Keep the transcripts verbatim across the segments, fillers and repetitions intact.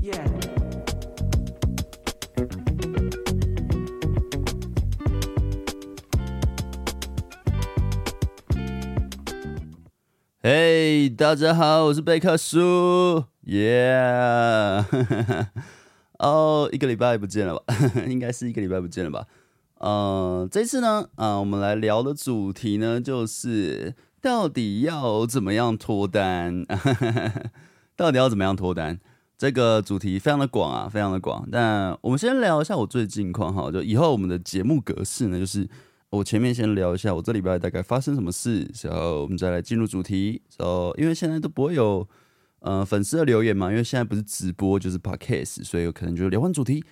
Yeah. Hey, 大家好，我是贝克叔。Yeah. 哦、oh, ，一个礼拜不见了吧？应该是一个礼拜不见了吧？呃，这次呢，啊、呃，我们来聊的主题呢，就是到底要怎么样脱单？到底要怎么样脱单？这个主题非常的广啊，非常的广。但我们先聊一下我最近况哈，就以后我们的节目格式呢，就是我前面先聊一下我这礼拜大概发生什么事，然后我们再来进入主题。然后因为现在都不会有呃粉丝的留言嘛，因为现在不是直播就是 podcast， 所以有可能就聊完主题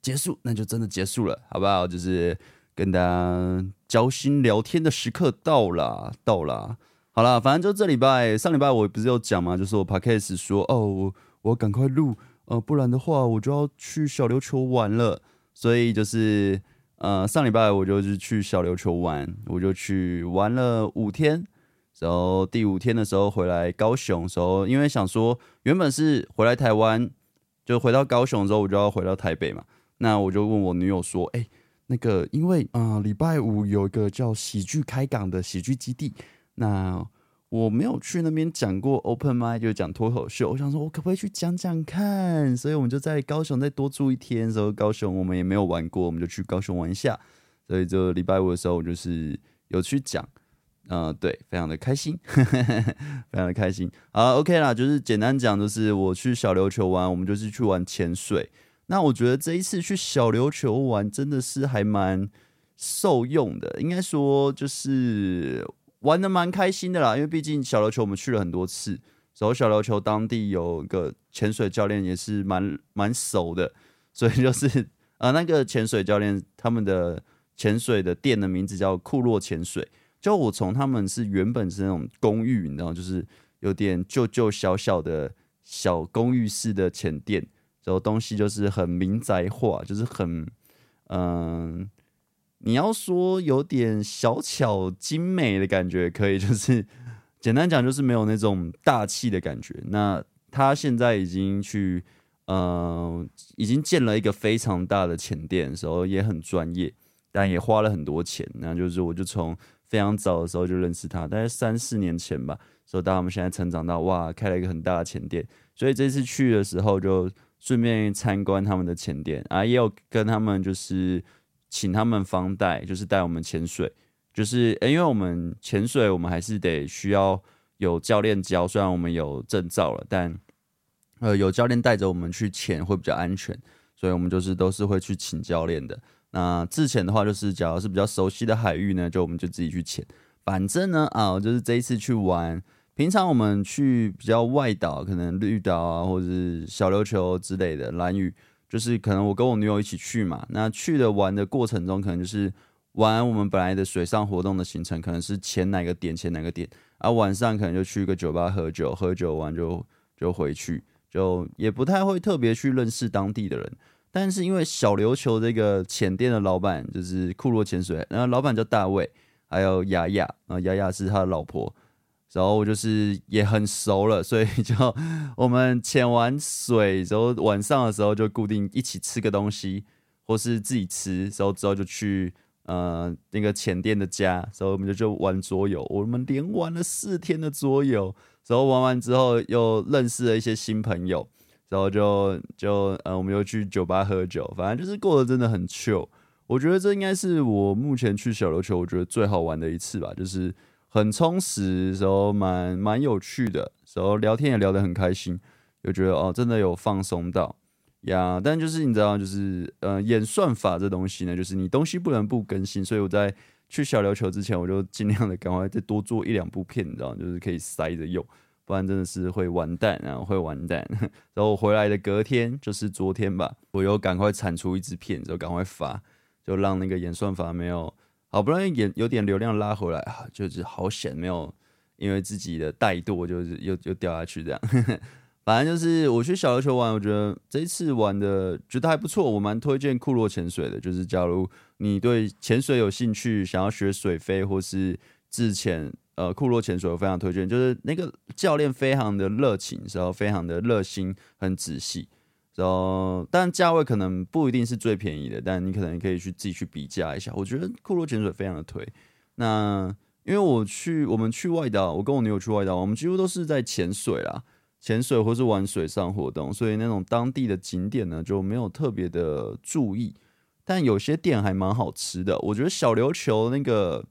结束，那就真的结束了，好不好？就是跟大家交心聊天的时刻到啦，到啦。好啦，反正就这礼拜，上礼拜我不是有讲嘛，就是我 podcast 说哦。我赶快录，呃，不然的话我就要去小琉球玩了。所以就是，呃，上礼拜我就是去小琉球玩，我就去玩了五天。然后第五天的时候回来高雄的时候，因为想说原本是回来台湾，就回到高雄之后我就要回到台北嘛。那我就问我女友说，哎、欸，那个因为啊、呃、礼拜五有一个叫喜剧开港的喜剧基地，那我没有去那边讲过 Open Mind， 就讲脱口秀。我想说，我可不可以去讲讲看？所以我们就在高雄再多住一天。所以高雄我们也没有玩过，我们就去高雄玩一下。所以就礼拜五的时候，我就是有去讲，呃，对，非常的开心，非常的开心。好 ，OK 啦，就是简单讲，就是我去小琉球玩，我们就是去玩潜水。那我觉得这一次去小琉球玩真的是还蛮受用的，应该说就是。玩得蛮开心的啦，因为毕竟小琉球我们去了很多次，然后小琉球当地有一个潜水教练也是蛮蛮熟的，所以就是呃那个潜水教练他们的潜水的店的名字叫库洛潜水，就我从他们是原本是那种公寓，你知道，就是有点旧旧小小的小公寓式的潜店，然后东西就是很民宅化，就是很嗯。呃你要说有点小巧精美的感觉可以，就是简单讲就是没有那种大气的感觉。那他现在已经去呃已经建了一个非常大的潜店的时候，也很专业，但也花了很多钱。那就是我就从非常早的时候就认识他，大概三四年前吧，所以到我们现在成长到哇开了一个很大的潜店，所以这次去的时候就顺便参观他们的潜店啊，也有跟他们就是。请他们方带，就是带我们潜水，就是、欸、因为我们潜水，我们还是得需要有教练教，虽然我们有证照了，但呃有教练带着我们去潜会比较安全，所以我们就是都是会去请教练的。那自潜的话，就是假如是比较熟悉的海域呢，就我们就自己去潜。反正呢啊，就是这一次去玩，平常我们去比较外岛，可能绿岛啊，或者是小琉球之类的兰屿。就是可能我跟我女友一起去嘛，那去的玩的过程中，可能就是玩我们本来的水上活动的行程，可能是前哪个点前哪个点，啊晚上可能就去一个酒吧喝酒，喝酒完就就回去，就也不太会特别去认识当地的人。但是因为小琉球这个潜店的老板就是库洛潜水，然后老板叫大卫，还有雅雅，然后雅雅是他的老婆。然后就是也很熟了，所以就我们潜完水之后，晚上的时候就固定一起吃个东西，或是自己吃。之后之后就去呃那个潜店的家，之后我们就就玩桌游，我们连玩了四天的桌游。之后玩完之后又认识了一些新朋友，然后就就呃我们又去酒吧喝酒，反正就是过得真的很 chill。我觉得这应该是我目前去小琉球我觉得最好玩的一次吧，就是。很充实，然后蛮蛮有趣的，然后聊天也聊得很开心，就觉得哦，真的有放松到呀。但就是你知道，就是呃，演算法这东西呢，就是你东西不能不更新，所以我在去小琉球之前，我就尽量的赶快再多做一两部片，你知道，就是可以塞着用，不然真的是会完蛋啊，会完蛋。然后我回来的隔天，就是昨天吧，我又赶快产出一支片，然后赶快发，就让那个演算法没有。好不容易也有点流量拉回来啊，就是好险没有因为自己的怠惰就是又又掉下去这样。反正就是我去小琉球玩，我觉得这一次玩的觉得还不错，我蛮推荐库洛潜水的。就是假如你对潜水有兴趣，想要学水肺或是自潜，呃，库洛潜水我非常推荐。就是那个教练非常的热情，然后非常的热心，很仔细。然后但价位可能不一定是最便宜的，但你可能可以去自己去比价一下。我觉得库洛潜水非常的推。那因为我去我们去外岛，我跟我女友去外岛，我们几乎都是在潜水啦，潜水或是玩水上活动，所以那种当地的景点呢就没有特别的注意。但有些店还蛮好吃的，我觉得小琉球那个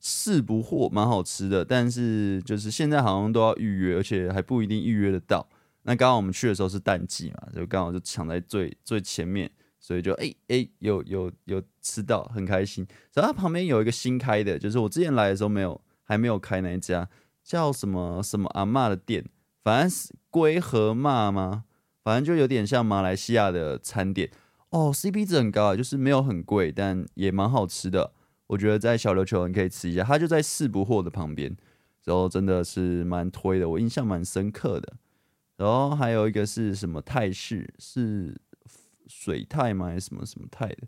四不惑蛮好吃的，但是就是现在好像都要预约，而且还不一定预约得到。那刚好我们去的时候是淡季嘛，就刚好就抢在最最前面，所以就哎哎、欸欸、有有有吃到，很开心。然后它旁边有一个新开的，就是我之前来的时候没有还没有开那一家，叫什么什么阿嬷的店，反正是龟和嬷吗？反正就有点像马来西亚的餐点哦 ，C P 值很高，就是没有很贵，但也蛮好吃的。我觉得在小琉球你可以吃一下，它就在四不惑的旁边，然后真的是蛮推的，我印象蛮深刻的。然后还有一个是什么泰式，是水泰吗？还是什么什么泰的？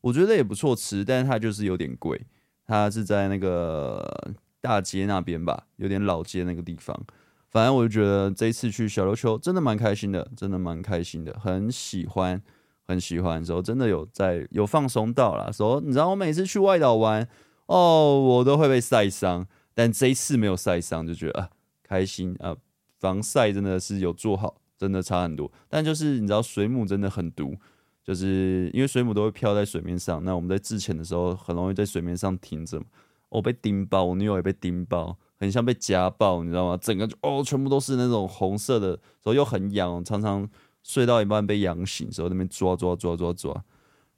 我觉得也不错吃，但是它就是有点贵。它是在那个大街那边吧，有点老街那个地方。反正我就觉得这一次去小琉球真的蛮开心的，真的蛮开心的，很喜欢。很喜欢的时候，真的有在有放松到啦。说你知道我每次去外岛玩，哦，我都会被晒伤，但这一次没有晒伤，就觉得啊开心啊，防晒真的是有做好，真的差很多。但就是你知道水母真的很毒，就是因为水母都会飘在水面上，那我们在自潜的时候很容易在水面上停着嘛。我、哦、被叮爆，我女友也被叮爆，很像被夹爆，你知道吗？整个就哦全部都是那种红色的，然后又很痒，常常。睡到一半被痒醒，之后那边抓抓抓抓抓，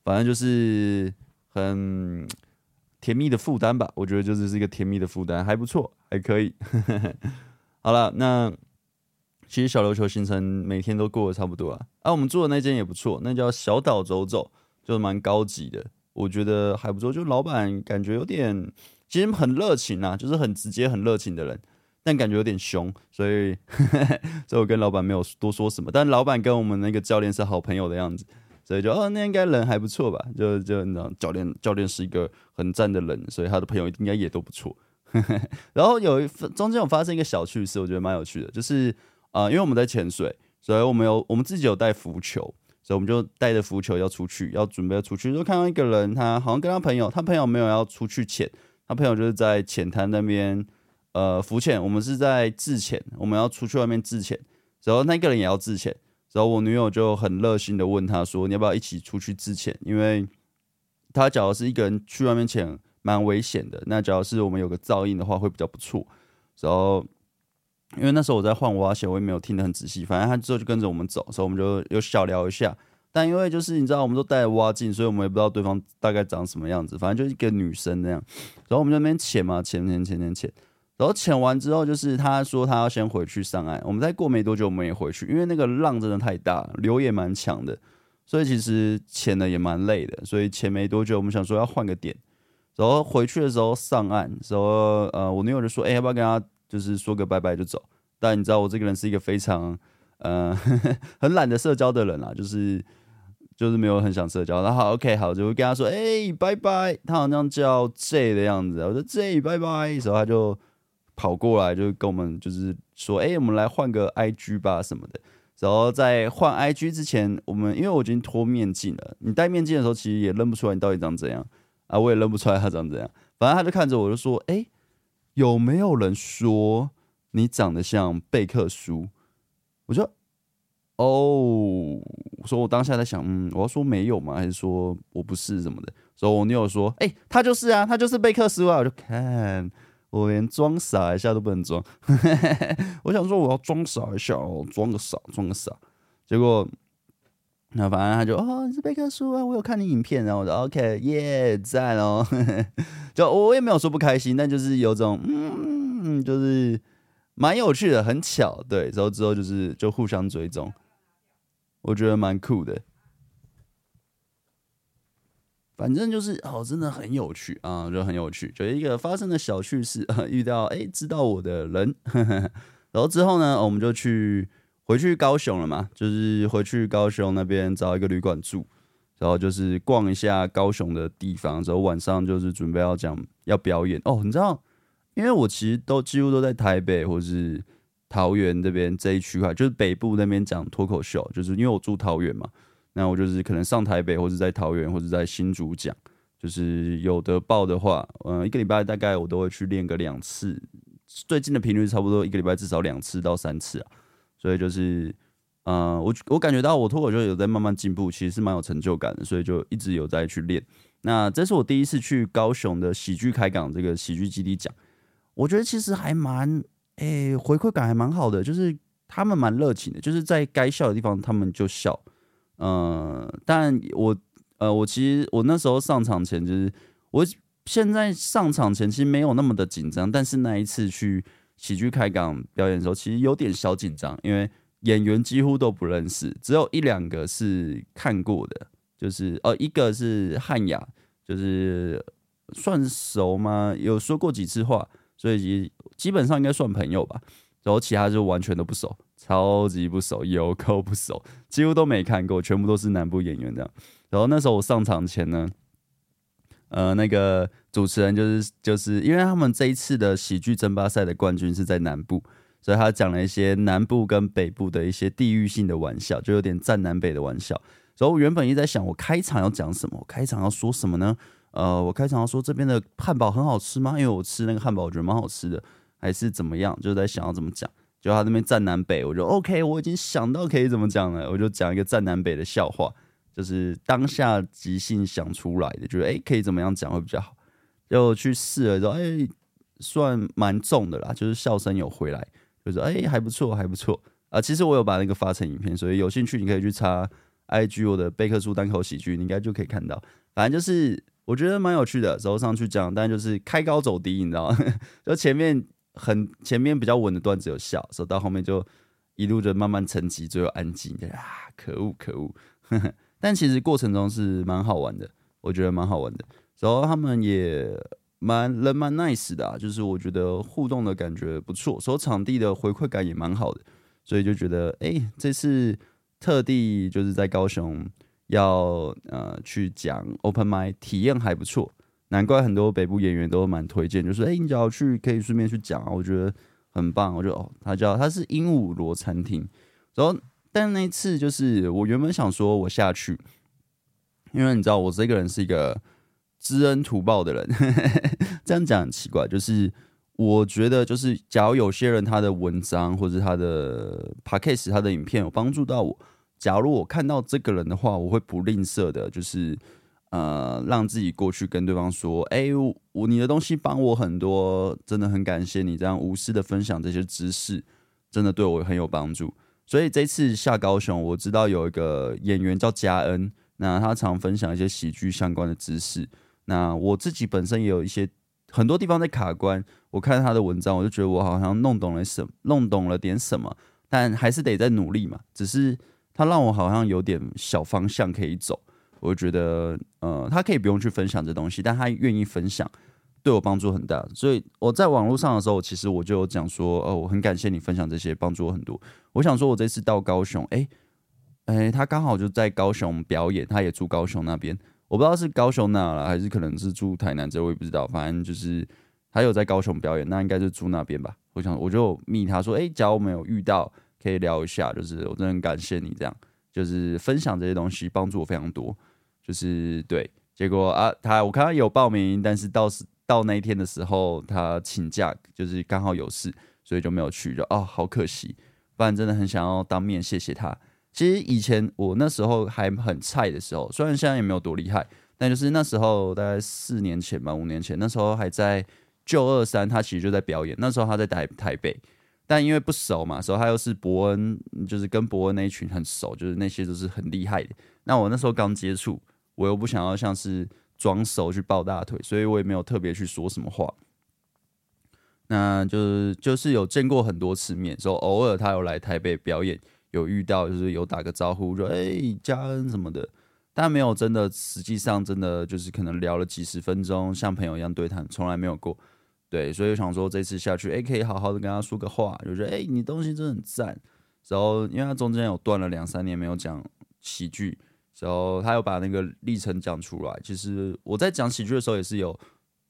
反正就是很甜蜜的负担吧。我觉得就是一个甜蜜的负担，还不错，还可以。好了，那其实小琉球行程每天都过得差不多啊。啊，我们住的那间也不错，那叫小岛走走，就是蛮高级的，我觉得还不错。就老板感觉有点，其实很热情啊，就是很直接、很热情的人。但感觉有点凶，所以所以我跟老板没有多说什么。但老板跟我们那个教练是好朋友的样子，所以就哦，那应该人还不错吧？就就你知道，教练教练是一个很赞的人，所以他的朋友应该也都不错。然后有中间有发生一个小趣事，我觉得蛮有趣的，就是啊、呃，因为我们在潜水，所以我们有我们自己有带浮球，所以我们就带着浮球要出去，要准备要出去，就看到一个人，他好像跟他朋友，他朋友没有要出去潜，他朋友就是在浅滩那边。呃，浮潜，我们是在自潜，我们要出去外面自潜，然后那个人也要自潜，然后我女友就很热心的问他说，你要不要一起出去自潜？因为他假如是一个人去外面潜，蛮危险的。那假如是我们有个照应的话，会比较不错。然后，因为那时候我在换蛙鞋，我也没有听得很仔细，反正他之后就跟着我们走，所以我们就有小聊一下。但因为就是你知道，我们都带蛙镜，所以我们也不知道对方大概长什么样子，反正就一个女生那样。然后我们就在那边潜嘛，潜潜潜潜潜。然后潜完之后，就是他说他要先回去上岸。我们再过没多久，我们也回去，因为那个浪真的太大，流也蛮强的，所以其实潜的也蛮累的。所以潜没多久，我们想说要换个点。然后回去的时候上岸，然后呃，我女友就说：“哎、欸，要不要跟他就是说个拜拜就走？”但你知道我这个人是一个非常呃呵呵很懒得社交的人啦，就是就是没有很想社交。然后好 OK 好，就跟他说：“哎、欸，拜拜。”他好像叫 J 的样子，我说 J 拜拜，然后他就。跑过来就跟我们就是说，哎、欸，我们来换个 I G 吧什么的。然后在换 I G 之前，我们因为我已经脱面镜了，你戴面镜的时候其实也认不出来你到底长怎样啊，我也认不出来他长怎样。反正他就看着我就说，哎、欸，有没有人说你长得像贝克书？我就哦，说我当下在想，嗯，我要说没有吗？还是说我不是什么的？所以我女友说，哎、欸，他就是啊，他就是贝克书啊。我就看。我连装傻一下都不能装，我想说我要装傻一下哦，装个傻，装个傻。结果，那反正他就哦，你是贝克书啊，我有看你影片，然后我就 OK 耶，赞哦。就我也没有说不开心，但就是有种嗯，就是蛮有趣的，很巧对。然后之后就是就互相追踪，我觉得蛮酷的。反正就是哦，真的很有趣啊，就很有趣，就一个发生的小趣事，呃、遇到哎、欸、知道我的人呵呵，然后之后呢，我们就去回去高雄了嘛，就是回去高雄那边找一个旅馆住，然后就是逛一下高雄的地方，然后晚上就是准备要讲要表演哦，你知道，因为我其实都几乎都在台北或是桃园这边这一区块，就是北部那边讲脱口秀，就是因为我住桃园嘛，那我就是可能上台北或是在桃园或是在新竹讲，就是有得报的话，嗯、呃，一个礼拜大概我都会去练个两次，最近的频率差不多一个礼拜至少两次到三次啊，所以就是，嗯、呃，我我感觉到我脱口秀有在慢慢进步，其实是蛮有成就感的，所以就一直有在去练。那这是我第一次去高雄的喜剧开港这个喜剧基地讲，我觉得其实还蛮。哎、欸，回馈感还蛮好的，就是他们蛮热情的，就是在该笑的地方他们就笑。嗯、呃，但我呃，我其实我那时候上场前就是，我现在上场前其实没有那么的紧张，但是那一次去喜剧开港表演的时候，其实有点小紧张，因为演员几乎都不认识，只有一两个是看过的，就是呃，一个是汉雅，就是算熟吗？有说过几次话。所以基本上应该算朋友吧，然后其他就完全都不熟，超级不熟，有够不熟，几乎都没看过，全部都是南部演员这样。然后那时候我上场前呢，呃，那个主持人就是就是因为他们这一次的喜剧争霸赛的冠军是在南部，所以他讲了一些南部跟北部的一些地域性的玩笑，就有点占南北的玩笑。然后我原本一直在想，我开场要讲什么，我开场要说什么呢？呃，我开场要说这边的汉堡很好吃吗？因为我吃那个汉堡，我觉得蛮好吃的，还是怎么样？就在想要怎么讲。就他那边站南北，我就 OK， 我已经想到可以怎么讲了，我就讲一个站南北的笑话，就是当下即兴想出来的，觉得哎可以怎么样讲会比较好。就去试了之后，哎，算蛮重的啦，就是笑声有回来，就是哎还不错，还不错啊、呃。其实我有把那个发成影片，所以有兴趣你可以去查 I G 我的贝克书单口喜剧，你应该就可以看到。反正就是。我觉得蛮有趣的，然后上去讲，但就是开高走低，你知道吗？就前面很前面比较稳的段子有笑，所以到后面就一路就慢慢沉寂，最后安静。啊，可恶可恶！但其实过程中是蛮好玩的，我觉得蛮好玩的。然后他们也蛮人蛮 nice 的、啊，就是我觉得互动的感觉不错，所以场地的回馈感也蛮好的，所以就觉得哎、欸，这次特地就是在高雄。要、呃、去讲 Open Mind 体验还不错，难怪很多北部演员都蛮推荐，就是哎、欸，你只要去可以顺便去讲、啊，我觉得很棒。我就哦，他叫他是鹦鹉螺餐厅，然后但那一次就是我原本想说我下去，因为你知道我这个人是一个知恩图报的人，这样讲很奇怪，就是我觉得就是假如有些人他的文章或者他的 podcast 他的影片有帮助到我。假如我看到这个人的话，我会不吝啬的，就是呃，让自己过去跟对方说，哎、欸，我你的东西帮我很多，真的很感谢你这样无私的分享这些知识，真的对我很有帮助。所以这次下高雄，我知道有一个演员叫嘉恩，那他常分享一些喜剧相关的知识。那我自己本身也有一些很多地方在卡关，我看他的文章，我就觉得我好像弄懂了什么，弄懂了点什么，但还是得再努力嘛，只是。他让我好像有点小方向可以走，我觉得，呃，他可以不用去分享这东西，但他愿意分享，对我帮助很大。所以我在网络上的时候，其实我就有讲说，哦，我很感谢你分享这些，帮助我很多。我想说，我这次到高雄，哎、欸，哎、欸，他刚好就在高雄表演，他也住高雄那边，我不知道是高雄那啦，还是可能是住台南这，我也不知道。反正就是他有在高雄表演，那应该是住那边吧。我想，我就密他说，哎、欸，假如我们有遇到。可以聊一下，就是我真的很感谢你这样，就是分享这些东西，帮助我非常多，就是对。结果啊，他我看他有报名，但是到到那一天的时候，他请假，就是刚好有事，所以就没有去，就哦，好可惜。不然真的很想要当面谢谢他。其实以前我那时候还很菜的时候，虽然现在也没有多厉害，但就是那时候大概四年前吧，五年前，那时候还在旧二三，他其实就在表演，那时候他在台台北。但因为不熟嘛，所以他又是伯恩，就是跟伯恩那一群很熟，就是那些都是很厉害的。那我那时候刚接触，我又不想要像是装熟去抱大腿，所以我也没有特别去说什么话。那就是就是有见过很多次面，所以偶尔他有来台北表演，有遇到就是有打个招呼，就哎嘉恩什么的，但没有真的，实际上真的就是可能聊了几十分钟，像朋友一样对谈，从来没有过。对，所以我想说这次下去，欸、可以好好的跟他说个话，就觉得哎、欸，你东西真的很赞。然后因为他中间有断了两三年没有讲喜剧，然后他又把那个历程讲出来。其实我在讲喜剧的时候也是有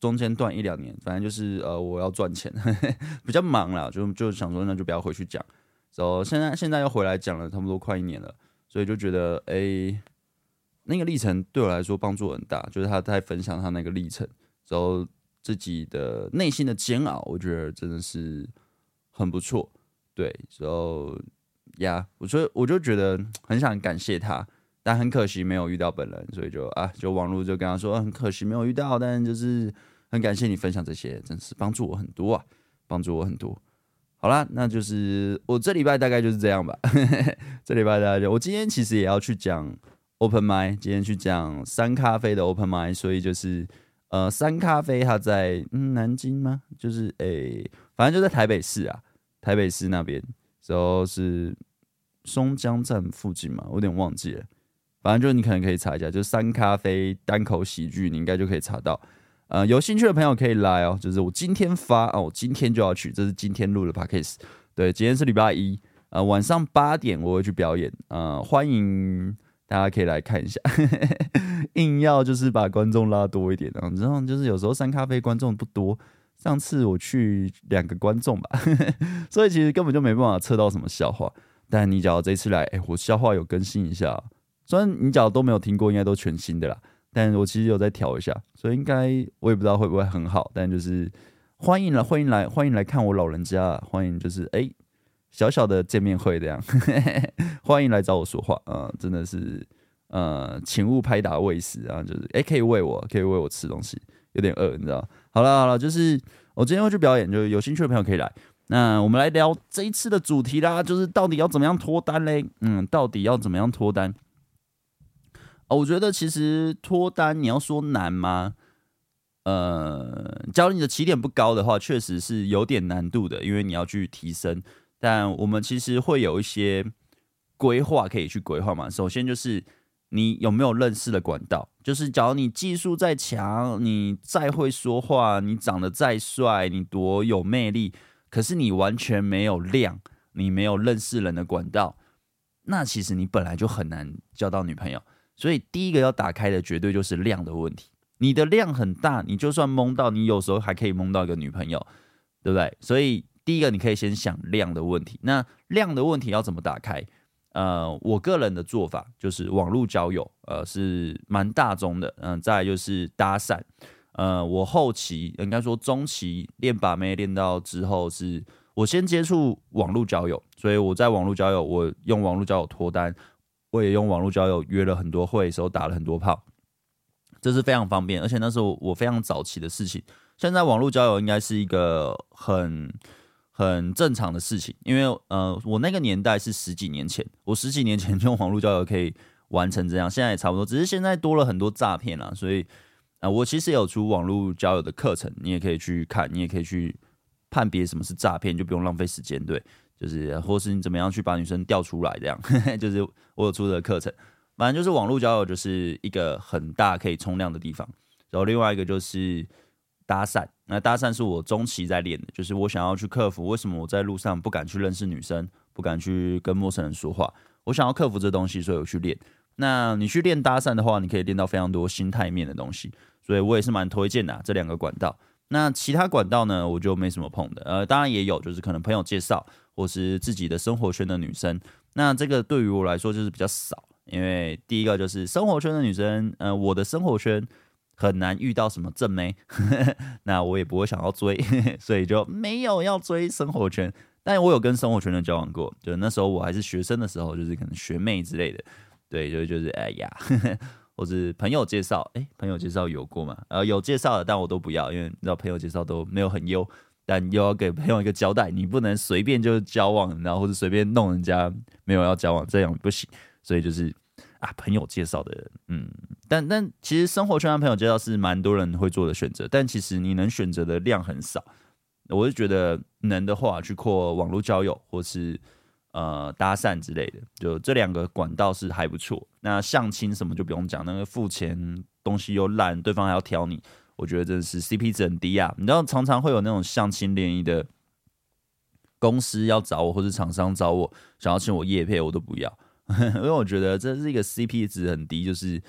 中间断一两年，反正就是呃我要赚钱，呵呵比较忙啦，就就想说那就不要回去讲。然后现在现在要回来讲了，差不多快一年了，所以就觉得哎、欸，那个历程对我来说帮助很大，就是他在分享他那个历程，然后自己的内心的煎熬，我觉得真的是很不错。对，然后呀，我就我就觉得很想感谢他，但很可惜没有遇到本人，所以就啊，就网络就跟他说、啊、很可惜没有遇到，但就是很感谢你分享这些，真是帮助我很多啊，帮助我很多。好啦，那就是我这礼拜大概就是这样吧。这礼拜大概就我今天其实也要去讲 Open Mind， 今天去讲三咖啡的 Open Mind， 所以就是呃三咖啡它在、嗯、南京吗？就是诶、欸，反正就在台北市啊，台北市那边，然后是松江站附近嘛，我有点忘记了。反正就你可能可以查一下，就是三咖啡单口喜剧，你应该就可以查到。呃，有兴趣的朋友可以来哦。就是我今天发哦，我今天就要去，这是今天录的 podcast。对，今天是礼拜一，呃，晚上八点我会去表演，呃，欢迎大家可以来看一下。硬要就是把观众拉多一点，然后就是有时候三咖啡观众不多，上次我去两个观众吧，所以其实根本就没办法测到什么笑话。但你只要这次来，哎，我笑话有更新一下、啊。虽然你假如都没有听过，应该都全新的啦。但我其实有在调一下，所以应该我也不知道会不会很好。但就是欢迎来，欢迎来，欢迎来看我老人家，欢迎就是哎、欸、小小的见面会这样，欢迎来找我说话啊、呃！真的是呃，请勿拍打喂食啊，就是哎、欸、可以喂我，可以喂我吃东西，有点饿，你知道？好了好了，就是我今天会去表演，就有兴趣的朋友可以来。那我们来聊这一次的主题啦，就是到底要怎么样脱单嘞？嗯，到底要怎么样脱单？哦、我觉得其实脱单，你要说难吗？呃，假如你的起点不高的话，确实是有点难度的，因为你要去提升。但我们其实会有一些规划可以去规划嘛。首先就是你有没有认识的管道，就是假如你技术再强，你再会说话，你长得再帅，你多有魅力，可是你完全没有量，你没有认识人的管道，那其实你本来就很难交到女朋友。所以第一个要打开的绝对就是量的问题。你的量很大，你就算蒙到，你有时候还可以蒙到一个女朋友，对不对？所以第一个你可以先想量的问题。那量的问题要怎么打开？呃，我个人的做法就是网络交友，呃，是蛮大众的。嗯、呃，再来就是搭讪。呃，我后期应该说中期练把妹练到之后是，我先接触网络交友，所以我在网络交友，我用网络交友脱单。我也用网络交友约了很多会，时候打了很多炮，这是非常方便，而且那是我非常早期的事情。现在网络交友应该是一个很很正常的事情，因为呃，我那个年代是十几年前，我十几年前用网络交友可以完成这样，现在也差不多，只是现在多了很多诈骗啦，所以啊、呃，我其实也有出网络交友的课程，你也可以去看，你也可以去判别什么是诈骗，就不用浪费时间，对。就是，或是你怎么样去把女生调出来，这样呵呵，就是我有出的课程。反正就是网络交友就是一个很大可以冲量的地方。然后另外一个就是搭讪，那搭讪是我中期在练的，就是我想要去克服为什么我在路上不敢去认识女生，不敢去跟陌生人说话。我想要克服这东西，所以我去练。那你去练搭讪的话，你可以练到非常多心态面的东西，所以我也是蛮推荐的、啊、这两个管道。那其他管道呢，我就没什么碰的。呃，当然也有，就是可能朋友介绍。或是自己的生活圈的女生，那这个对于我来说就是比较少，因为第一个就是生活圈的女生，呃，我的生活圈很难遇到什么正妹，呵呵那我也不会想要追，呵呵所以就没有要追生活圈。但我有跟生活圈的交往过，就那时候我还是学生的时候，就是可能学妹之类的，对，就就是哎呀，呵呵或是朋友介绍，哎、欸，朋友介绍有过嘛？呃，有介绍的，但我都不要，因为你知道朋友介绍都没有很优。但又要给朋友一个交代，你不能随便就交往，然后或者随便弄人家没有要交往，这样不行。所以就是啊，朋友介绍的，嗯，但但其实生活圈和朋友介绍是蛮多人会做的选择，但其实你能选择的量很少。我是觉得能的话，去扩网络交友或是呃搭讪之类的，就这两个管道是还不错。那相亲什么就不用讲，那个付钱东西又烂，对方还要挑你。我觉得真的是 C P 值很低啊！你知道常常会有那种相亲联谊的公司要找我，或是厂商找我，想要请我业配，我都不要，因为我觉得这是一个 C P 值很低，就是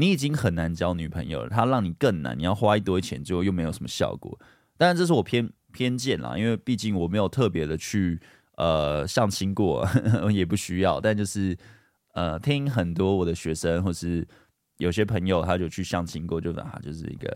你已经很难交女朋友了，他让你更难，你要花一堆钱，最后又没有什么效果。当然这是我偏偏见啦，因为毕竟我没有特别的去呃相亲过呵呵，也不需要。但就是呃听很多我的学生或是有些朋友他就去相亲过，就啊就是一个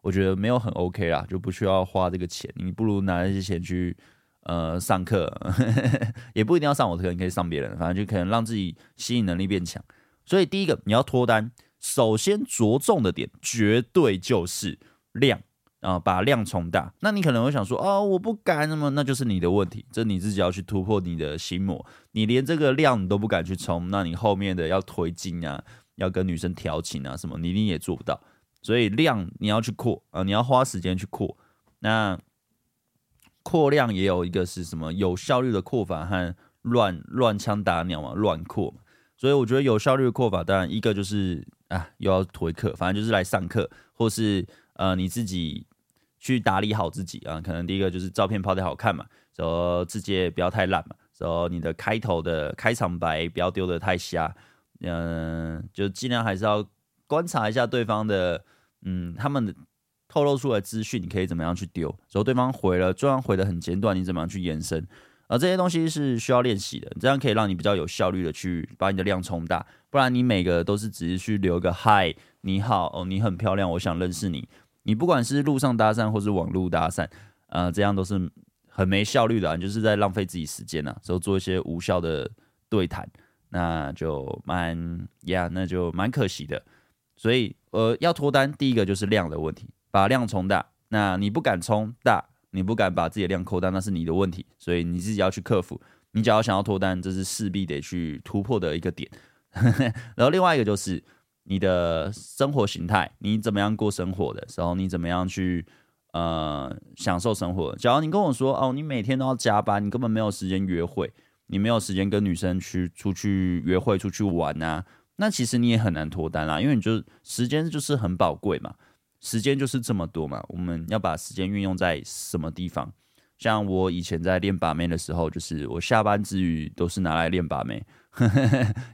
我觉得没有很 OK 啦，就不需要花这个钱，你不如拿这些钱去呃上课呵呵，也不一定要上我的课，你可以上别人，反正就可能让自己吸引能力变强。所以第一个你要脱单，首先着重的点绝对就是量、呃、把量冲大。那你可能会想说哦，我不敢，那么那就是你的问题，这你自己要去突破你的心魔。你连这个量你都不敢去冲，那你后面的要推进啊，要跟女生调情啊什么，你一定也做不到。所以量你要去扩、呃、你要花时间去扩。那扩量也有一个是什么有效率的扩法和乱乱枪打鸟嘛，乱扩嘛。所以我觉得有效率的扩法，当然一个就是啊，又要推课，反正就是来上课，或是呃你自己去打理好自己啊。可能第一个就是照片拍得好看嘛，然后字节不要太烂嘛，然后你的开头的开场白不要丢得太瞎，嗯、呃，就尽量还是要观察一下对方的，嗯，他们的透露出来资讯，你可以怎么样去丢，然后对方回了，就算回得很简短，你怎么样去延伸？而这些东西是需要练习的，这样可以让你比较有效率的去把你的量冲大，不然你每个都是只是去留个嗨，你好、哦、你很漂亮，我想认识你。你不管是路上搭讪或是网路搭讪，呃，这样都是很没效率的、啊，你就是在浪费自己时间啊，所以做一些无效的对谈，那就蛮呀， yeah, 那就蛮可惜的。所以呃，要脱单，第一个就是量的问题，把量冲大。那你不敢冲大，你不敢把自己的量扩大，那是你的问题，所以你自己要去克服。你只要想要脱单，这是势必得去突破的一个点。然后另外一个就是你的生活形态，你怎么样过生活的，然后你怎么样去呃享受生活的。假如你跟我说哦，你每天都要加班，你根本没有时间约会，你没有时间跟女生去出去约会、出去玩啊，那其实你也很难脱单啦、啊，因为你就时间就是很宝贵嘛。时间就是这么多嘛，我们要把时间运用在什么地方？像我以前在练把妹的时候，就是我下班之余都是拿来练把妹，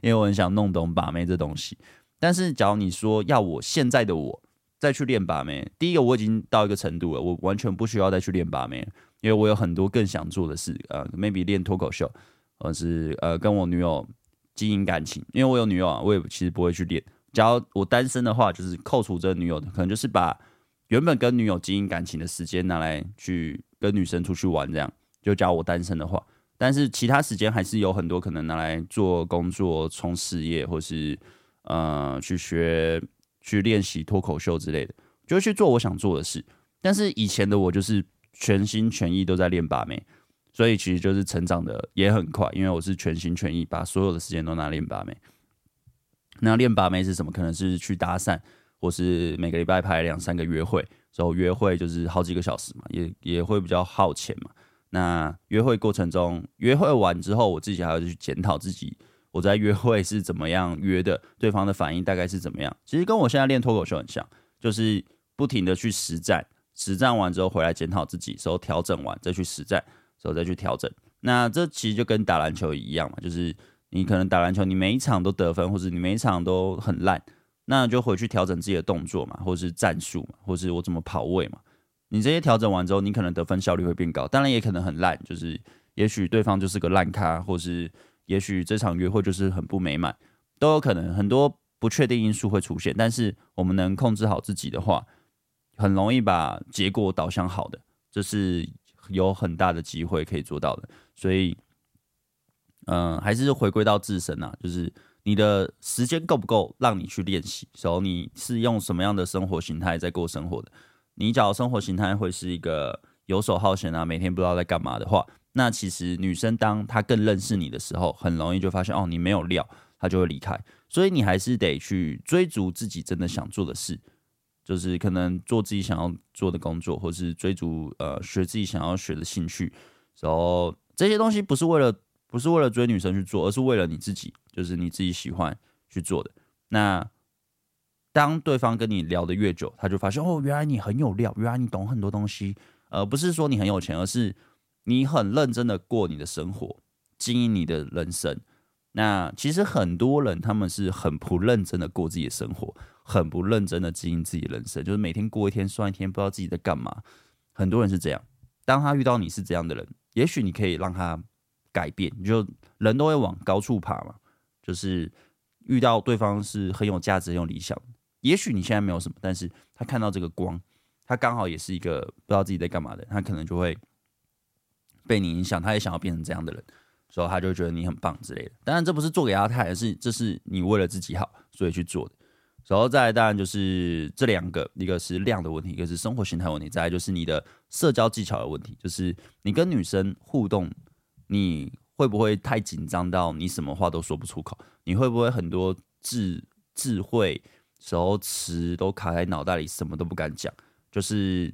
因为我很想弄懂把妹这东西。但是，假如你说要我现在的我再去练把妹，第一个我已经到一个程度了，我完全不需要再去练把妹，因为我有很多更想做的事，呃 ，maybe 练脱口秀，或是呃跟我女友经营感情，因为我有女友啊，我也其实不会去练。假如我单身的话，就是扣除这女友，可能就是把原本跟女友经营感情的时间拿来去跟女生出去玩，这样。就假如我单身的话，但是其他时间还是有很多可能拿来做工作、冲事业，或是呃去学、去练习脱口秀之类的，就会去做我想做的事。但是以前的我就是全心全意都在练把妹，所以其实就是成长的也很快，因为我是全心全意把所有的时间都拿来练把妹。那练把妹是什么？可能是去搭讪，或是每个礼拜排两三个约会，然后约会就是好几个小时嘛，也也会比较耗钱嘛。那约会过程中，约会完之后，我自己还要去检讨自己，我在约会是怎么样约的，对方的反应大概是怎么样。其实跟我现在练脱口秀很像，就是不停的去实战，实战完之后回来检讨自己，然后调整完再去实战，然后再去调整。那这其实就跟打篮球一样嘛，就是。你可能打篮球，你每一场都得分，或者你每一场都很烂，那就回去调整自己的动作嘛，或是战术嘛，或是我怎么跑位嘛。你这些调整完之后，你可能得分效率会变高，当然也可能很烂，就是也许对方就是个烂咖，或是也许这场约会就是很不美满，都有可能，很多不确定因素会出现。但是我们能控制好自己的话，很容易把结果导向好的，这是有很大的机会可以做到的，所以。嗯，还是回归到自身啊，就是你的时间够不够让你去练习，然后你是用什么样的生活形态在过生活的。你假如生活形态会是一个游手好闲啊，每天不知道在干嘛的话，那其实女生当她更认识你的时候，很容易就发现哦，你没有料，她就会离开。所以你还是得去追逐自己真的想做的事，就是可能做自己想要做的工作，或是追逐呃学自己想要学的兴趣。然后这些东西不是为了。不是为了追女生去做，而是为了你自己，就是你自己喜欢去做的。那当对方跟你聊得越久，他就发现哦，原来你很有料，原来你懂很多东西。呃，不是说你很有钱，而是你很认真的过你的生活，经营你的人生。那其实很多人他们是很不认真的过自己的生活，很不认真的经营自己的人生，就是每天过一天算一天，不知道自己在干嘛。很多人是这样，当他遇到你是这样的人，也许你可以让他改变。就人都会往高处爬嘛，就是遇到对方是很有价值、很有理想。也许你现在没有什么，但是他看到这个光，他刚好也是一个不知道自己在干嘛的，他可能就会被你影响，他也想要变成这样的人。所以他就会觉得你很棒之类的。当然，这不是做给他看，而是这是你为了自己好所以去做的。然后再来，当然就是这两个，一个是量的问题，一个是生活形态问题。再来就是你的社交技巧的问题，就是你跟女生互动，你会不会太紧张到你什么话都说不出口？你会不会很多智智慧、然后词都卡在脑袋里，什么都不敢讲，就是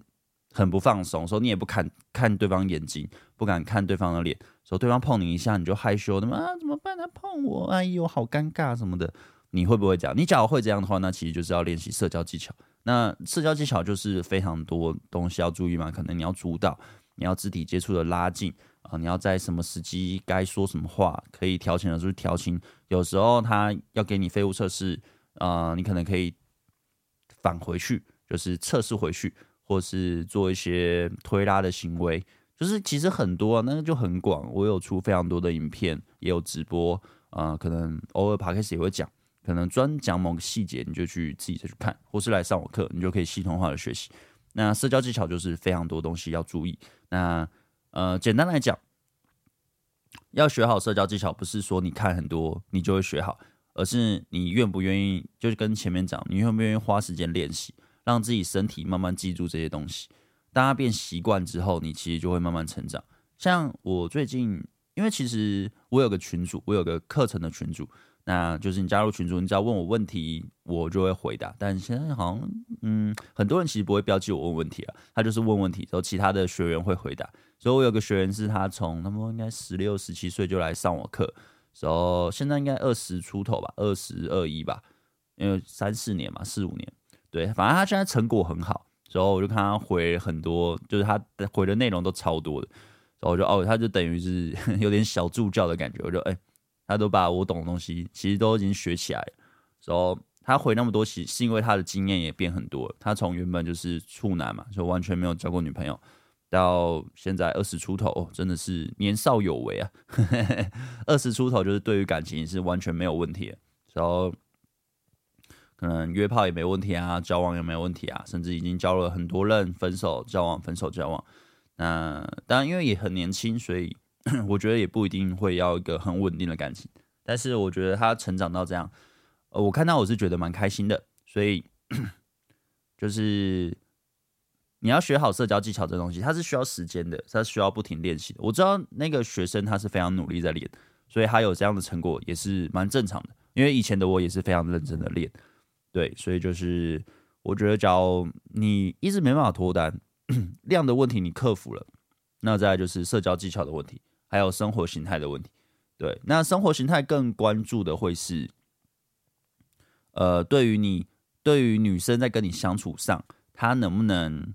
很不放松。所以你也不敢看对方眼睛，不敢看对方的脸。所以对方碰你一下，你就害羞的嘛、啊？怎么办？他碰我，哎呦，好尴尬什么的。你会不会这样？你假如会这样的话，那其实就是要练习社交技巧。那社交技巧就是非常多东西要注意嘛，可能你要主导，你要肢体接触的拉近、呃、你要在什么时机该说什么话，可以调情的时候调情。有时候他要给你废物测试、呃，你可能可以返回去，就是测试回去，或是做一些推拉的行为。就是其实很多、啊，那个就很广。我有出非常多的影片，也有直播，呃、可能偶尔 podcast 也会讲，可能专讲某个细节，你就去自己再去看，或是来上我课，你就可以系统化的学习。那社交技巧就是非常多东西要注意。那呃，简单来讲，要学好社交技巧，不是说你看很多你就会学好，而是你愿不愿意，就是跟前面讲，你愿不愿意花时间练习，让自己身体慢慢记住这些东西。当它变习惯之后，你其实就会慢慢成长。像我最近，因为其实我有个群组，我有个课程的群组，那就是你加入群组，你只要问我问题，我就会回答。但现在好像，嗯，很多人其实不会标记我问问题啊，他就是问问题，然后其他的学员会回答。所以我有个学员是他从他们应该十六、十七岁就来上我课，然后现在应该二十出头吧，二十二一吧，因为三四年嘛，四五年，对，反正他现在成果很好。然后我就看他回很多，就是他回的内容都超多的。然后我就哦，他就等于是有点小助教的感觉。我就哎、欸，他都把我懂的东西其实都已经学起来了。然后他回那么多，其实是因为他的经验也变很多了。他从原本就是处男嘛，就完全没有交过女朋友，到现在二十出头、哦，真的是年少有为啊！二十出头就是对于感情是完全没有问题的。然后。可能约炮也没问题啊，交往也没问题啊，甚至已经交了很多人，分手交往，分手交往。那当然，因为也很年轻，所以我觉得也不一定会要一个很稳定的感情。但是我觉得他成长到这样，呃、我看到我是觉得蛮开心的。所以就是你要学好社交技巧这东西，它是需要时间的，它是需要不停练习的。我知道那个学生他是非常努力在练，所以他有这样的成果也是蛮正常的。因为以前的我也是非常认真的练。对，所以就是我觉得，假如你一直没办法脱单，量的问题你克服了，那再来就是社交技巧的问题，还有生活形态的问题。对，那生活形态更关注的会是，呃，对于你，对于女生在跟你相处上，她能不能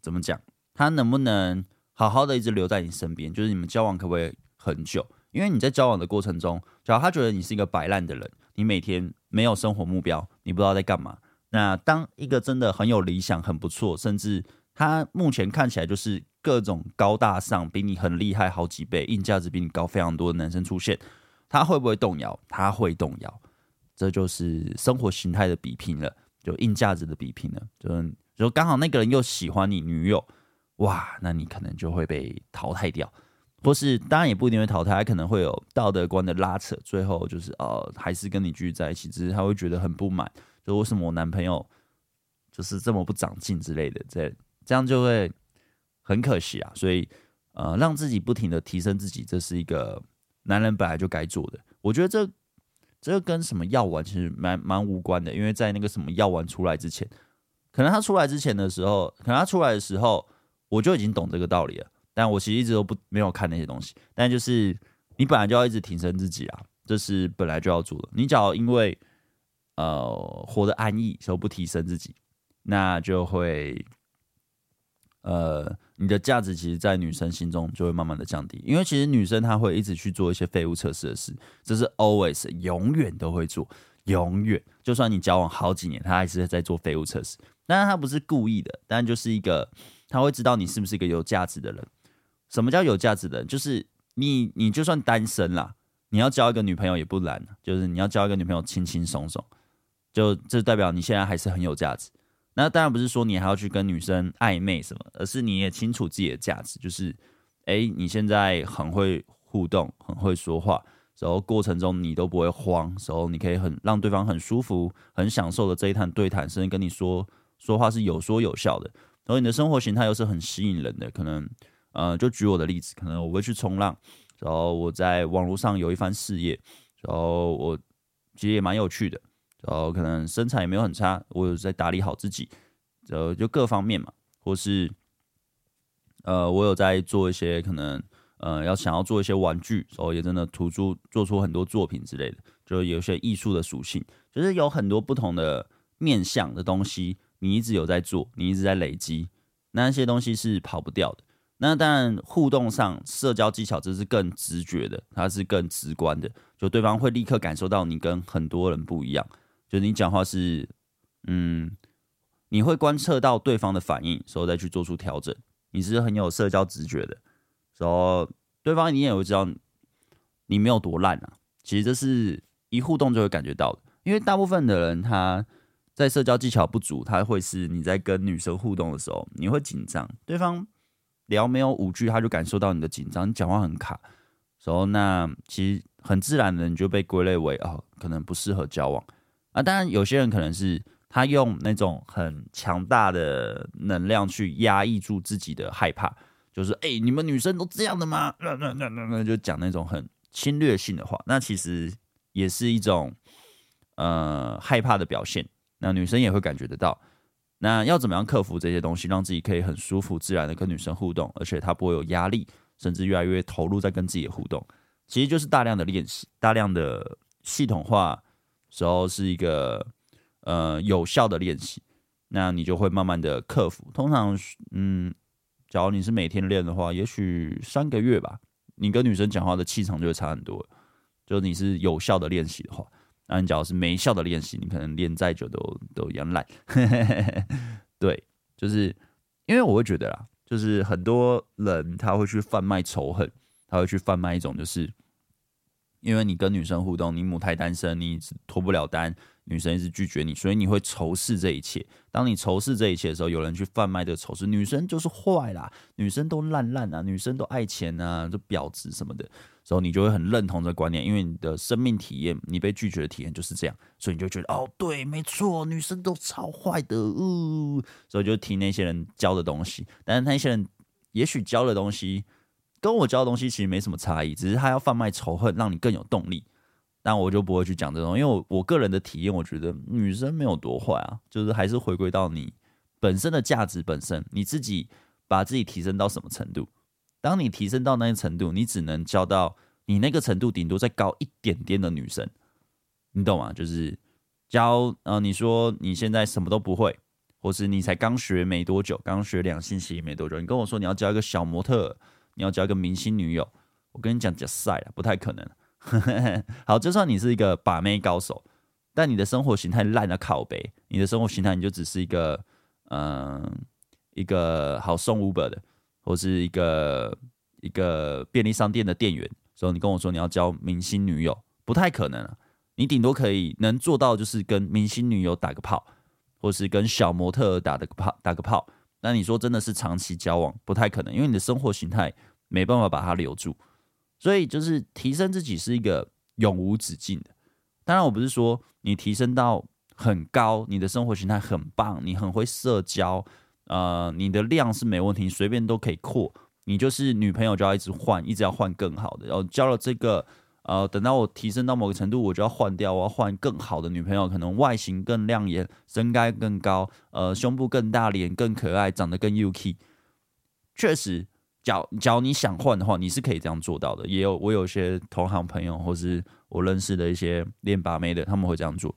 怎么讲？她能不能好好的一直留在你身边？就是你们交往可不可以很久？因为你在交往的过程中，假如她觉得你是一个摆烂的人，你每天没有生活目标，你不知道在干嘛。那当一个真的很有理想、很不错，甚至他目前看起来就是各种高大上，比你很厉害好几倍，硬价值比你高非常多的男生出现，他会不会动摇？他会动摇，这就是生活形态的比拼了，就硬价值的比拼了。就是如果刚好那个人又喜欢你女友，哇，那你可能就会被淘汰掉。或是当然也不一定会淘汰，他可能会有道德观的拉扯，最后就是呃还是跟你继续在一起，只是他会觉得很不满，就为什么我男朋友就是这么不长进之类的，这这样就会很可惜啊。所以呃让自己不停的提升自己，这是一个男人本来就该做的。我觉得这这跟什么药丸其实蛮蛮无关的，因为在那个什么药丸出来之前，可能他出来之前的时候，可能他出来的时候我就已经懂这个道理了。但我其实一直都不没有看那些东西，但就是你本来就要一直提升自己啊，这是本来就要做的。你只要因为呃活得安逸，所以不提升自己，那就会呃你的价值其实在女生心中就会慢慢的降低，因为其实女生她会一直去做一些废物测试的事，这是 always 永远都会做，永远就算你交往好几年，她还是在做废物测试。当然她不是故意的，但就是一个她会知道你是不是一个有价值的人。什么叫有价值的人？就是你你就算单身啦，你要交一个女朋友也不难，就是你要交一个女朋友轻轻松松，就这代表你现在还是很有价值。那当然不是说你还要去跟女生暧昧什么，而是你也清楚自己的价值，就是，哎，你现在很会互动，很会说话，然后过程中你都不会慌，然后你可以很让对方很舒服、很享受的这一趟对谈，甚至跟你说说话是有说有笑的。然后你的生活形态又是很吸引人的，可能，呃，就举我的例子，可能我会去冲浪，然后我在网络上有一番事业，然后我其实也蛮有趣的。然后可能身材也没有很差，我有在打理好自己，呃，就各方面嘛，或是呃，我有在做一些可能呃，要想要做一些玩具，然后也真的突出做出很多作品之类的，就有一些艺术的属性，就是有很多不同的面向的东西，你一直有在做，你一直在累积，那些东西是跑不掉的。那当然，互动上社交技巧这是更直觉的，它是更直观的，就对方会立刻感受到你跟很多人不一样。就是你讲话是，嗯，你会观测到对方的反应，然后再去做出调整。你是很有社交直觉的，然后对方你也会知道你没有多烂啊。其实这是一互动就会感觉到的，因为大部分的人他在社交技巧不足，他会是你在跟女生互动的时候，你会紧张，对方聊没有五句他就感受到你的紧张，你讲话很卡，然后那其实很自然的你就被归类为啊、哦，可能不适合交往。啊，当然有些人可能是他用那种很强大的能量去压抑住自己的害怕，就是哎、欸，你们女生都这样的吗？呃呃呃呃、就讲那种很侵略性的话，那其实也是一种呃害怕的表现。那女生也会感觉得到。那要怎么样克服这些东西，让自己可以很舒服自然的跟女生互动，而且她不会有压力，甚至越来越投入在跟自己的互动，其实就是大量的练习，大量的系统化。时候是一个呃有效的练习，那你就会慢慢的克服。通常，嗯，假如你是每天练的话，也许三个月吧，你跟女生讲话的气场就会差很多。就你是有效的练习的话，那你假如是没效的练习，你可能练再久都都一样烂。对，就是因为我会觉得啦，就是很多人他会去贩卖仇恨，他会去贩卖一种就是。因为你跟女生互动，你母胎单身，你脱不了单，女生一直拒绝你，所以你会仇视这一切。当你仇视这一切的时候，有人去贩卖这个仇视，女生就是坏啦，女生都烂烂啊，女生都爱钱啊，就婊子什么的，所以你就会很认同这个观念，因为你的生命体验，你被拒绝的体验就是这样，所以你就觉得哦，对，没错，女生都超坏的，呃、所以就听那些人教的东西，但是那些人也许教的东西。跟我教的东西其实没什么差异，只是他要贩卖仇恨，让你更有动力。但我就不会去讲这种，因为 我, 我个人的体验，我觉得女生没有多坏啊，就是还是回归到你本身的价值本身，你自己把自己提升到什么程度。当你提升到那个程度，你只能教到你那个程度顶多再高一点点的女生，你懂吗？就是教、呃、你说你现在什么都不会，或是你才刚学没多久，刚学两星期没多久，你跟我说你要教一个小模特。你要交一个明星女友，我跟你讲，假赛了，不太可能。好，就算你是一个把妹高手，但你的生活形态烂到靠北，你的生活形态你就只是一个，嗯、呃，一个好送 Uber 的，或是一个一个便利商店的店员。所以你跟我说你要交明星女友，不太可能、啊、你顶多可以能做到就是跟明星女友打个炮，或是跟小模特兒打的炮，打个炮。那你说真的是长期交往，不太可能，因为你的生活形态没办法把它留住，所以就是提升自己是一个永无止境的。当然，我不是说你提升到很高，你的生活形态很棒，你很会社交，呃，你的量是没问题，随便都可以扩。你就是女朋友就要一直换，一直要换更好的。然后交了这个，呃，等到我提升到某个程度，我就要换掉，我要换更好的女朋友，可能外形更亮眼，身高更高，呃，胸部更大，脸更可爱，长得更 U K。确实。假如你想换的话，你是可以这样做到的。也有我有些同行朋友，或是我认识的一些练把妹的，他们会这样做。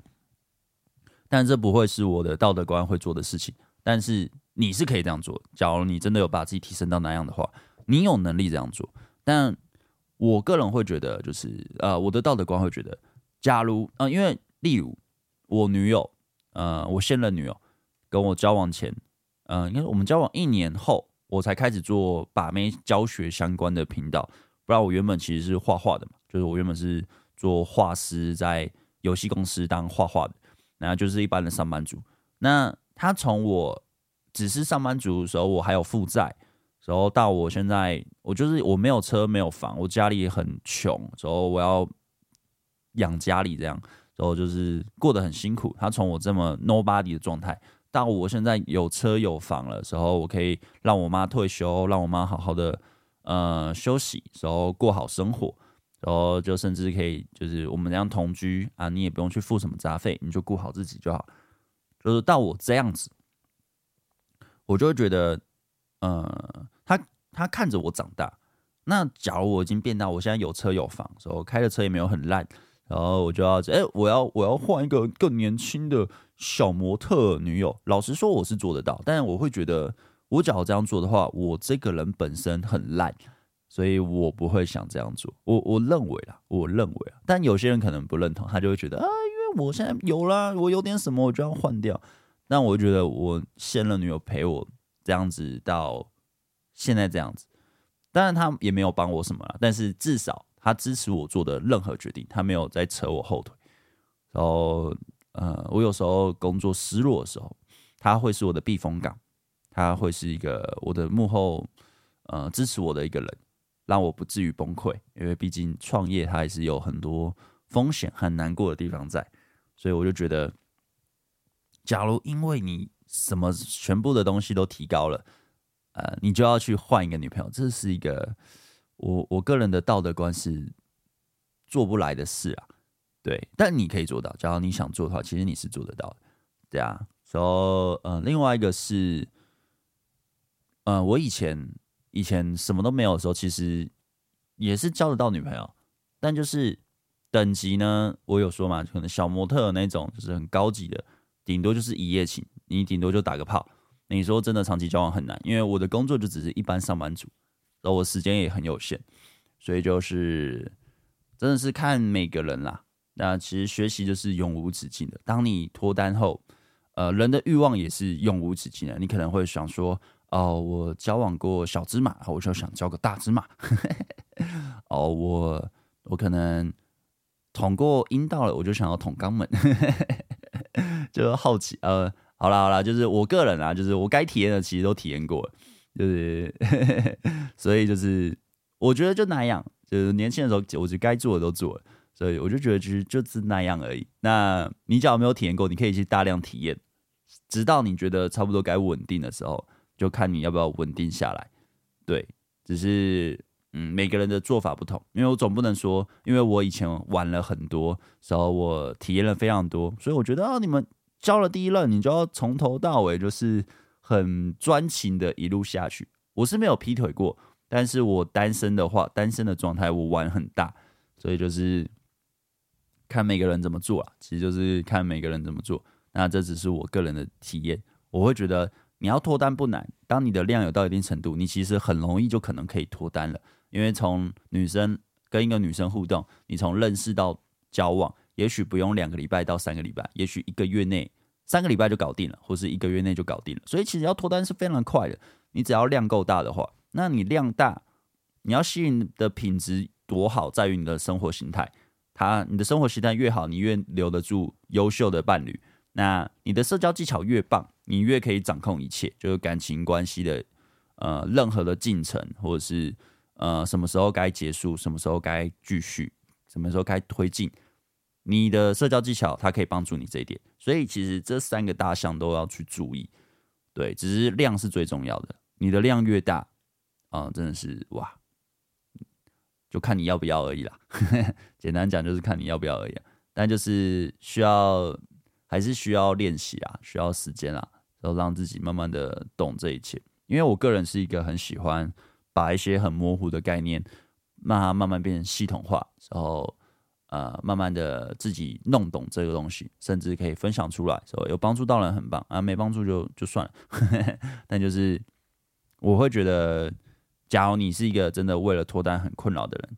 但这不会是我的道德观会做的事情。但是你是可以这样做，假如你真的有把自己提升到那样的话，你有能力这样做。但我个人会觉得就是呃我的道德观会觉得，假如呃因为例如我女友呃我现任女友跟我交往前呃应该我们交往一年后我才开始做把妹教学相关的频道，不然我原本其实是画画的嘛，就是我原本是做画师，在游戏公司当画画的，然后就是一般的上班族。那他从我只是上班族的时候，我还有负债，然后到我现在，我就是我没有车没有房，我家里也很穷，然后我要养家里这样，然后就是过得很辛苦。他从我这么 nobody 的状态，到我现在有车有房了，然后我可以让我妈退休，让我妈好好的呃休息，然后过好生活，然后就甚至可以就是我们这样同居啊，你也不用去付什么杂费，你就顾好自己就好。就是到我这样子，我就会觉得，呃，他他看着我长大。那假如我已经变大，我现在有车有房，然后开的车也没有很烂，然后我就要，哎、欸，我要我要换一个更年轻的小模特女友。老实说，我是做得到，但是我会觉得，我假如这样做的话，我这个人本身很烂，所以我不会想这样做。我我认为啦，我认为啦，但有些人可能不认同，他就会觉得啊，因为我现在有啦，我有点什么，我就要换掉。但我觉得我现任女友陪我这样子到现在这样子，当然她也没有帮我什么啦，但是至少她支持我做的任何决定，她没有在扯我后腿。然后，呃，我有时候工作失落的时候，她会是我的避风港，她会是一个我的幕后呃支持我的一个人，让我不至于崩溃。因为毕竟创业它还是有很多风险和难过的地方在，所以我就觉得。假如因为你什么全部的东西都提高了，呃，你就要去换一个女朋友，这是一个我我个人的道德观是做不来的事啊。对，但你可以做到，假如你想做的话，其实你是做得到的，对啊。然后，呃，另外一个是，呃，我以前以前什么都没有的时候，其实也是交得到女朋友，但就是等级呢，我有说嘛，可能小模特那种就是很高级的。顶多就是一夜情，你顶多就打个炮。你说真的，长期交往很难，因为我的工作就只是一般上班族，然后我时间也很有限，所以就是真的是看每个人啦。那其实学习就是永无止境的。当你脱单后，呃，人的欲望也是永无止境的。你可能会想说，哦，我交往过小芝麻，我就想交个大芝麻。哦，我我可能捅过阴道了，我就想要捅肛门。就好奇，呃，好啦好啦，就是我个人啊，就是我该体验的其实都体验过了，就是所以就是我觉得就那样，就是年轻的时候我就该做的都做了，所以我就觉得其实就是那样而已。那你假如没有体验过，你可以去大量体验，直到你觉得差不多该稳定的时候，就看你要不要稳定下来。对，只是嗯，每个人的做法不同，因为我总不能说，因为我以前玩了很多，然后我体验了非常多，所以我觉得啊，你们交了第一任，你就要从头到尾就是很专情的一路下去。我是没有劈腿过，但是我单身的话，单身的状态我玩很大，所以就是看每个人怎么做啦，其实就是看每个人怎么做。那这只是我个人的体验，我会觉得你要脱单不难，当你的量有到一定程度，你其实很容易就可能可以脱单了。因为从女生跟一个女生互动，你从认识到交往，也许不用两个礼拜到三个礼拜，也许一个月内三个礼拜就搞定了，或是一个月内就搞定了。所以其实要脱单是非常快的，你只要量够大的话，那你量大，你要吸引的品质多好，在于你的生活形态。它你的生活形态越好，你越留得住优秀的伴侣。那你的社交技巧越棒，你越可以掌控一切，就是感情关系的呃任何的进程，或者是。呃，什么时候该结束，什么时候该继续，什么时候该推进，你的社交技巧它可以帮助你这一点。所以其实这三个大项都要去注意，对，只是量是最重要的。你的量越大，啊、呃，真的是哇，就看你要不要而已啦。简单讲就是看你要不要而已，但就是需要还是需要练习啊，需要时间啊，然后让自己慢慢的懂这一切。因为我个人是一个很喜欢。把一些很模糊的概念，让它慢慢变成系统化，然后呃慢慢的自己弄懂这个东西，甚至可以分享出来，所以有帮助到人很棒啊，没帮助就就算了但就是我会觉得，假如你是一个真的为了脱单很困扰的人，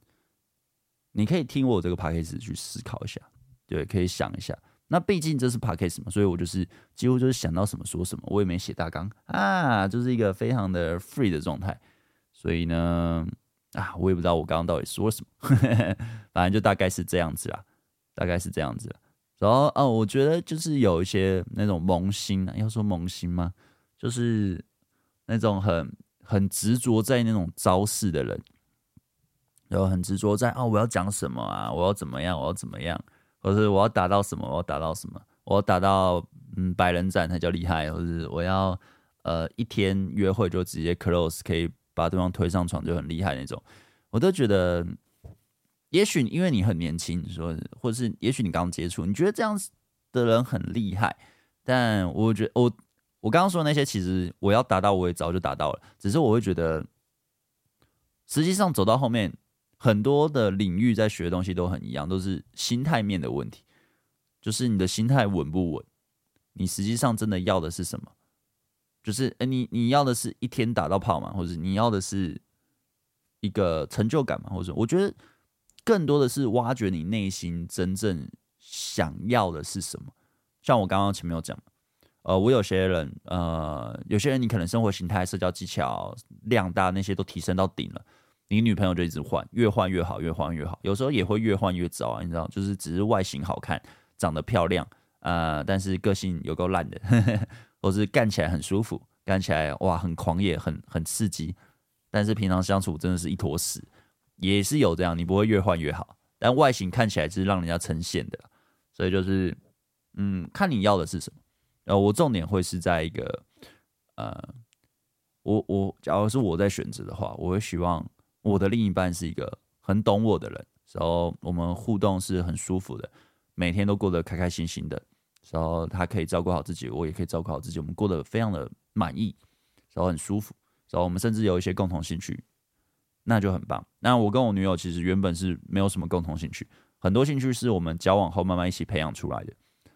你可以听我这个 podcast 去思考一下，对，可以想一下。那毕竟这是 podcast 嘛，所以我就是几乎就是想到什么说什么，我也没写大纲啊，就是一个非常的 free 的状态。所以呢，啊，我也不知道我刚刚到底说什么，反正就大概是这样子啦，大概是这样子啦。然后啊，我觉得就是有一些那种萌新啊，要说萌新吗？就是那种很很执着在那种招式的人，然后很执着在啊，我要讲什么啊，我要怎么样，我要怎么样。或是我要达到什么，我要达到什么，我要达到嗯百人斩才叫厉害，或是我要呃一天约会就直接 close， 可以把对方推上床就很厉害那种，我都觉得，也许因为你很年轻，说或是也许你刚接触，你觉得这样的人很厉害，但我觉得我我刚刚说的那些，其实我要达到我也早就达到了，只是我会觉得，实际上走到后面。很多的领域在学的东西都很一样，都是心态面的问题，就是你的心态稳不稳，你实际上真的要的是什么？就是、欸、你, 你要的是一天打到炮吗？或者你要的是一个成就感吗？或者我觉得更多的是挖掘你内心真正想要的是什么。像我刚刚前面有讲，呃，我有些人，呃，有些人你可能生活形态、社交技巧、量大那些都提升到顶了。你女朋友就一直换，越换越好，越换越好。有时候也会越换越糟啊，你知道，就是只是外形好看，长得漂亮，呃，但是个性有够烂的，呵呵，或是干起来很舒服，干起来哇很狂野，很很刺激，但是平常相处真的是一坨屎，也是有这样，你不会越换越好，但外形看起来是让人家呈现的，所以就是嗯，看你要的是什么。呃，我重点会是在一个呃，我我假如是我在选择的话，我会希望。我的另一半是一个很懂我的人，然后我们互动是很舒服的，每天都过得开开心心的，然后他可以照顾好自己，我也可以照顾好自己，我们过得非常的满意，然后很舒服，然后我们甚至有一些共同兴趣，那就很棒。那我跟我女友其实原本是没有什么共同兴趣，很多兴趣是我们交往后慢慢一起培养出来的，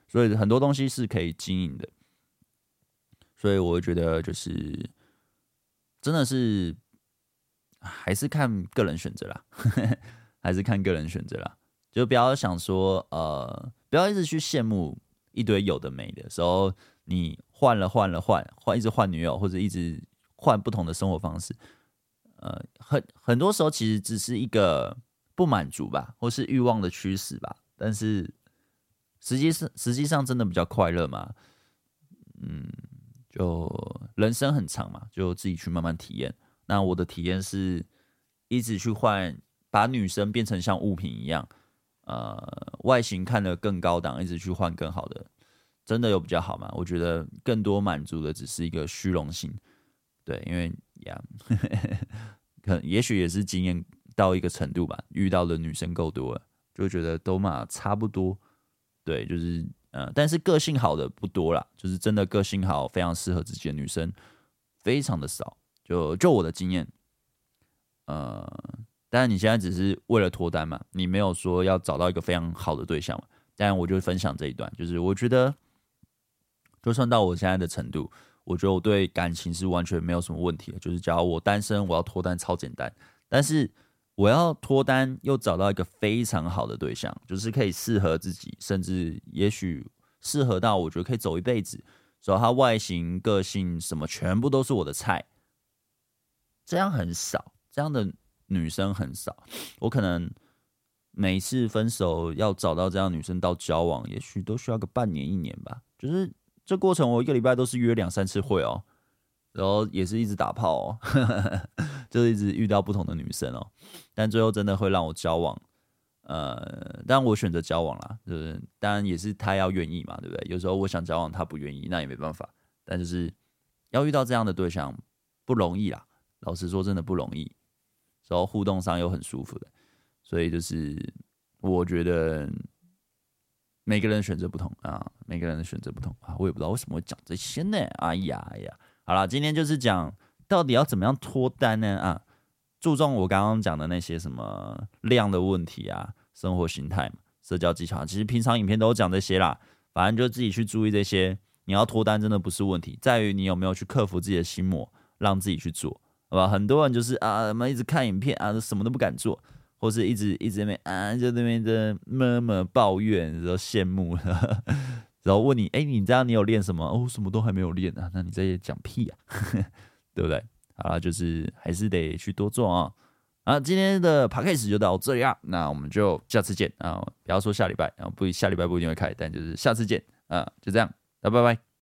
所以很多东西是可以经营的。所以我觉得就是真的是。还是看个人选择啦，还是看个人选择啦，就不要想说，呃，不要一直去羡慕一堆有的没的时候，你换了换了换换，一直换女友或者一直换不同的生活方式，呃，很很多时候其实只是一个不满足吧，或是欲望的驱使吧，但是实际上实际上真的比较快乐嘛，嗯，就人生很长嘛，就自己去慢慢体验。那我的体验是，一直去换，把女生变成像物品一样，呃，外形看得更高档，一直去换更好的，真的有比较好吗？我觉得更多满足的只是一个虚荣心，对，因为呀，可能也许也是经验到一个程度吧，遇到的女生够多了，就觉得都嘛差不多，对，就是呃，但是个性好的不多啦，就是真的个性好，非常适合自己的女生，非常的少。就, 就我的经验，呃，当然你现在只是为了脱单嘛，你没有说要找到一个非常好的对象嘛。当然，我就分享这一段，就是我觉得，就算到我现在的程度，我觉得我对感情是完全没有什么问题的。就是假如我单身，我要脱单超简单，但是我要脱单又找到一个非常好的对象，就是可以适合自己，甚至也许适合到我觉得可以走一辈子，所以他外形、个性什么全部都是我的菜。这样很少，这样的女生很少。我可能每次分手要找到这样的女生到交往，也许都需要个半年一年吧。就是这过程，我一个礼拜都是约两三次会哦，然后也是一直打炮哦，呵呵，就是一直遇到不同的女生哦。但最后真的会让我交往，呃，但我选择交往啦，就是当然也是她要愿意嘛，对不对？有时候我想交往，她不愿意，那也没办法。但就是要遇到这样的对象不容易啦。老实说，真的不容易，然后互动上又很舒服的，所以就是我觉得每个人选择不同啊，每个人的选择不同啊，我也不知道为什么会讲这些呢。哎呀哎呀，好啦，今天就是讲到底要怎么样脱单呢啊，注重我刚刚讲的那些什么量的问题啊，生活形态嘛，社交技巧，其实平常影片都有讲这些啦，反正就自己去注意这些。你要脱单真的不是问题，在于你有没有去克服自己的心魔，让自己去做，好吧？很多人就是啊，一直看影片啊，什么都不敢做，或是一直一直在那边啊，就那边的默默抱怨，然后羡慕，呵呵然后问你，哎、欸，你这样你有练什么？哦，什么都还没有练啊，那你这些讲屁啊，呵呵对不对？好啦，就是还是得去多做啊。啊，今天的 podcast 就到这里啦，那我们就下次见啊！不要说下礼拜，啊，不，下礼拜不一定会开，但就是下次见啊，就这样。拜拜。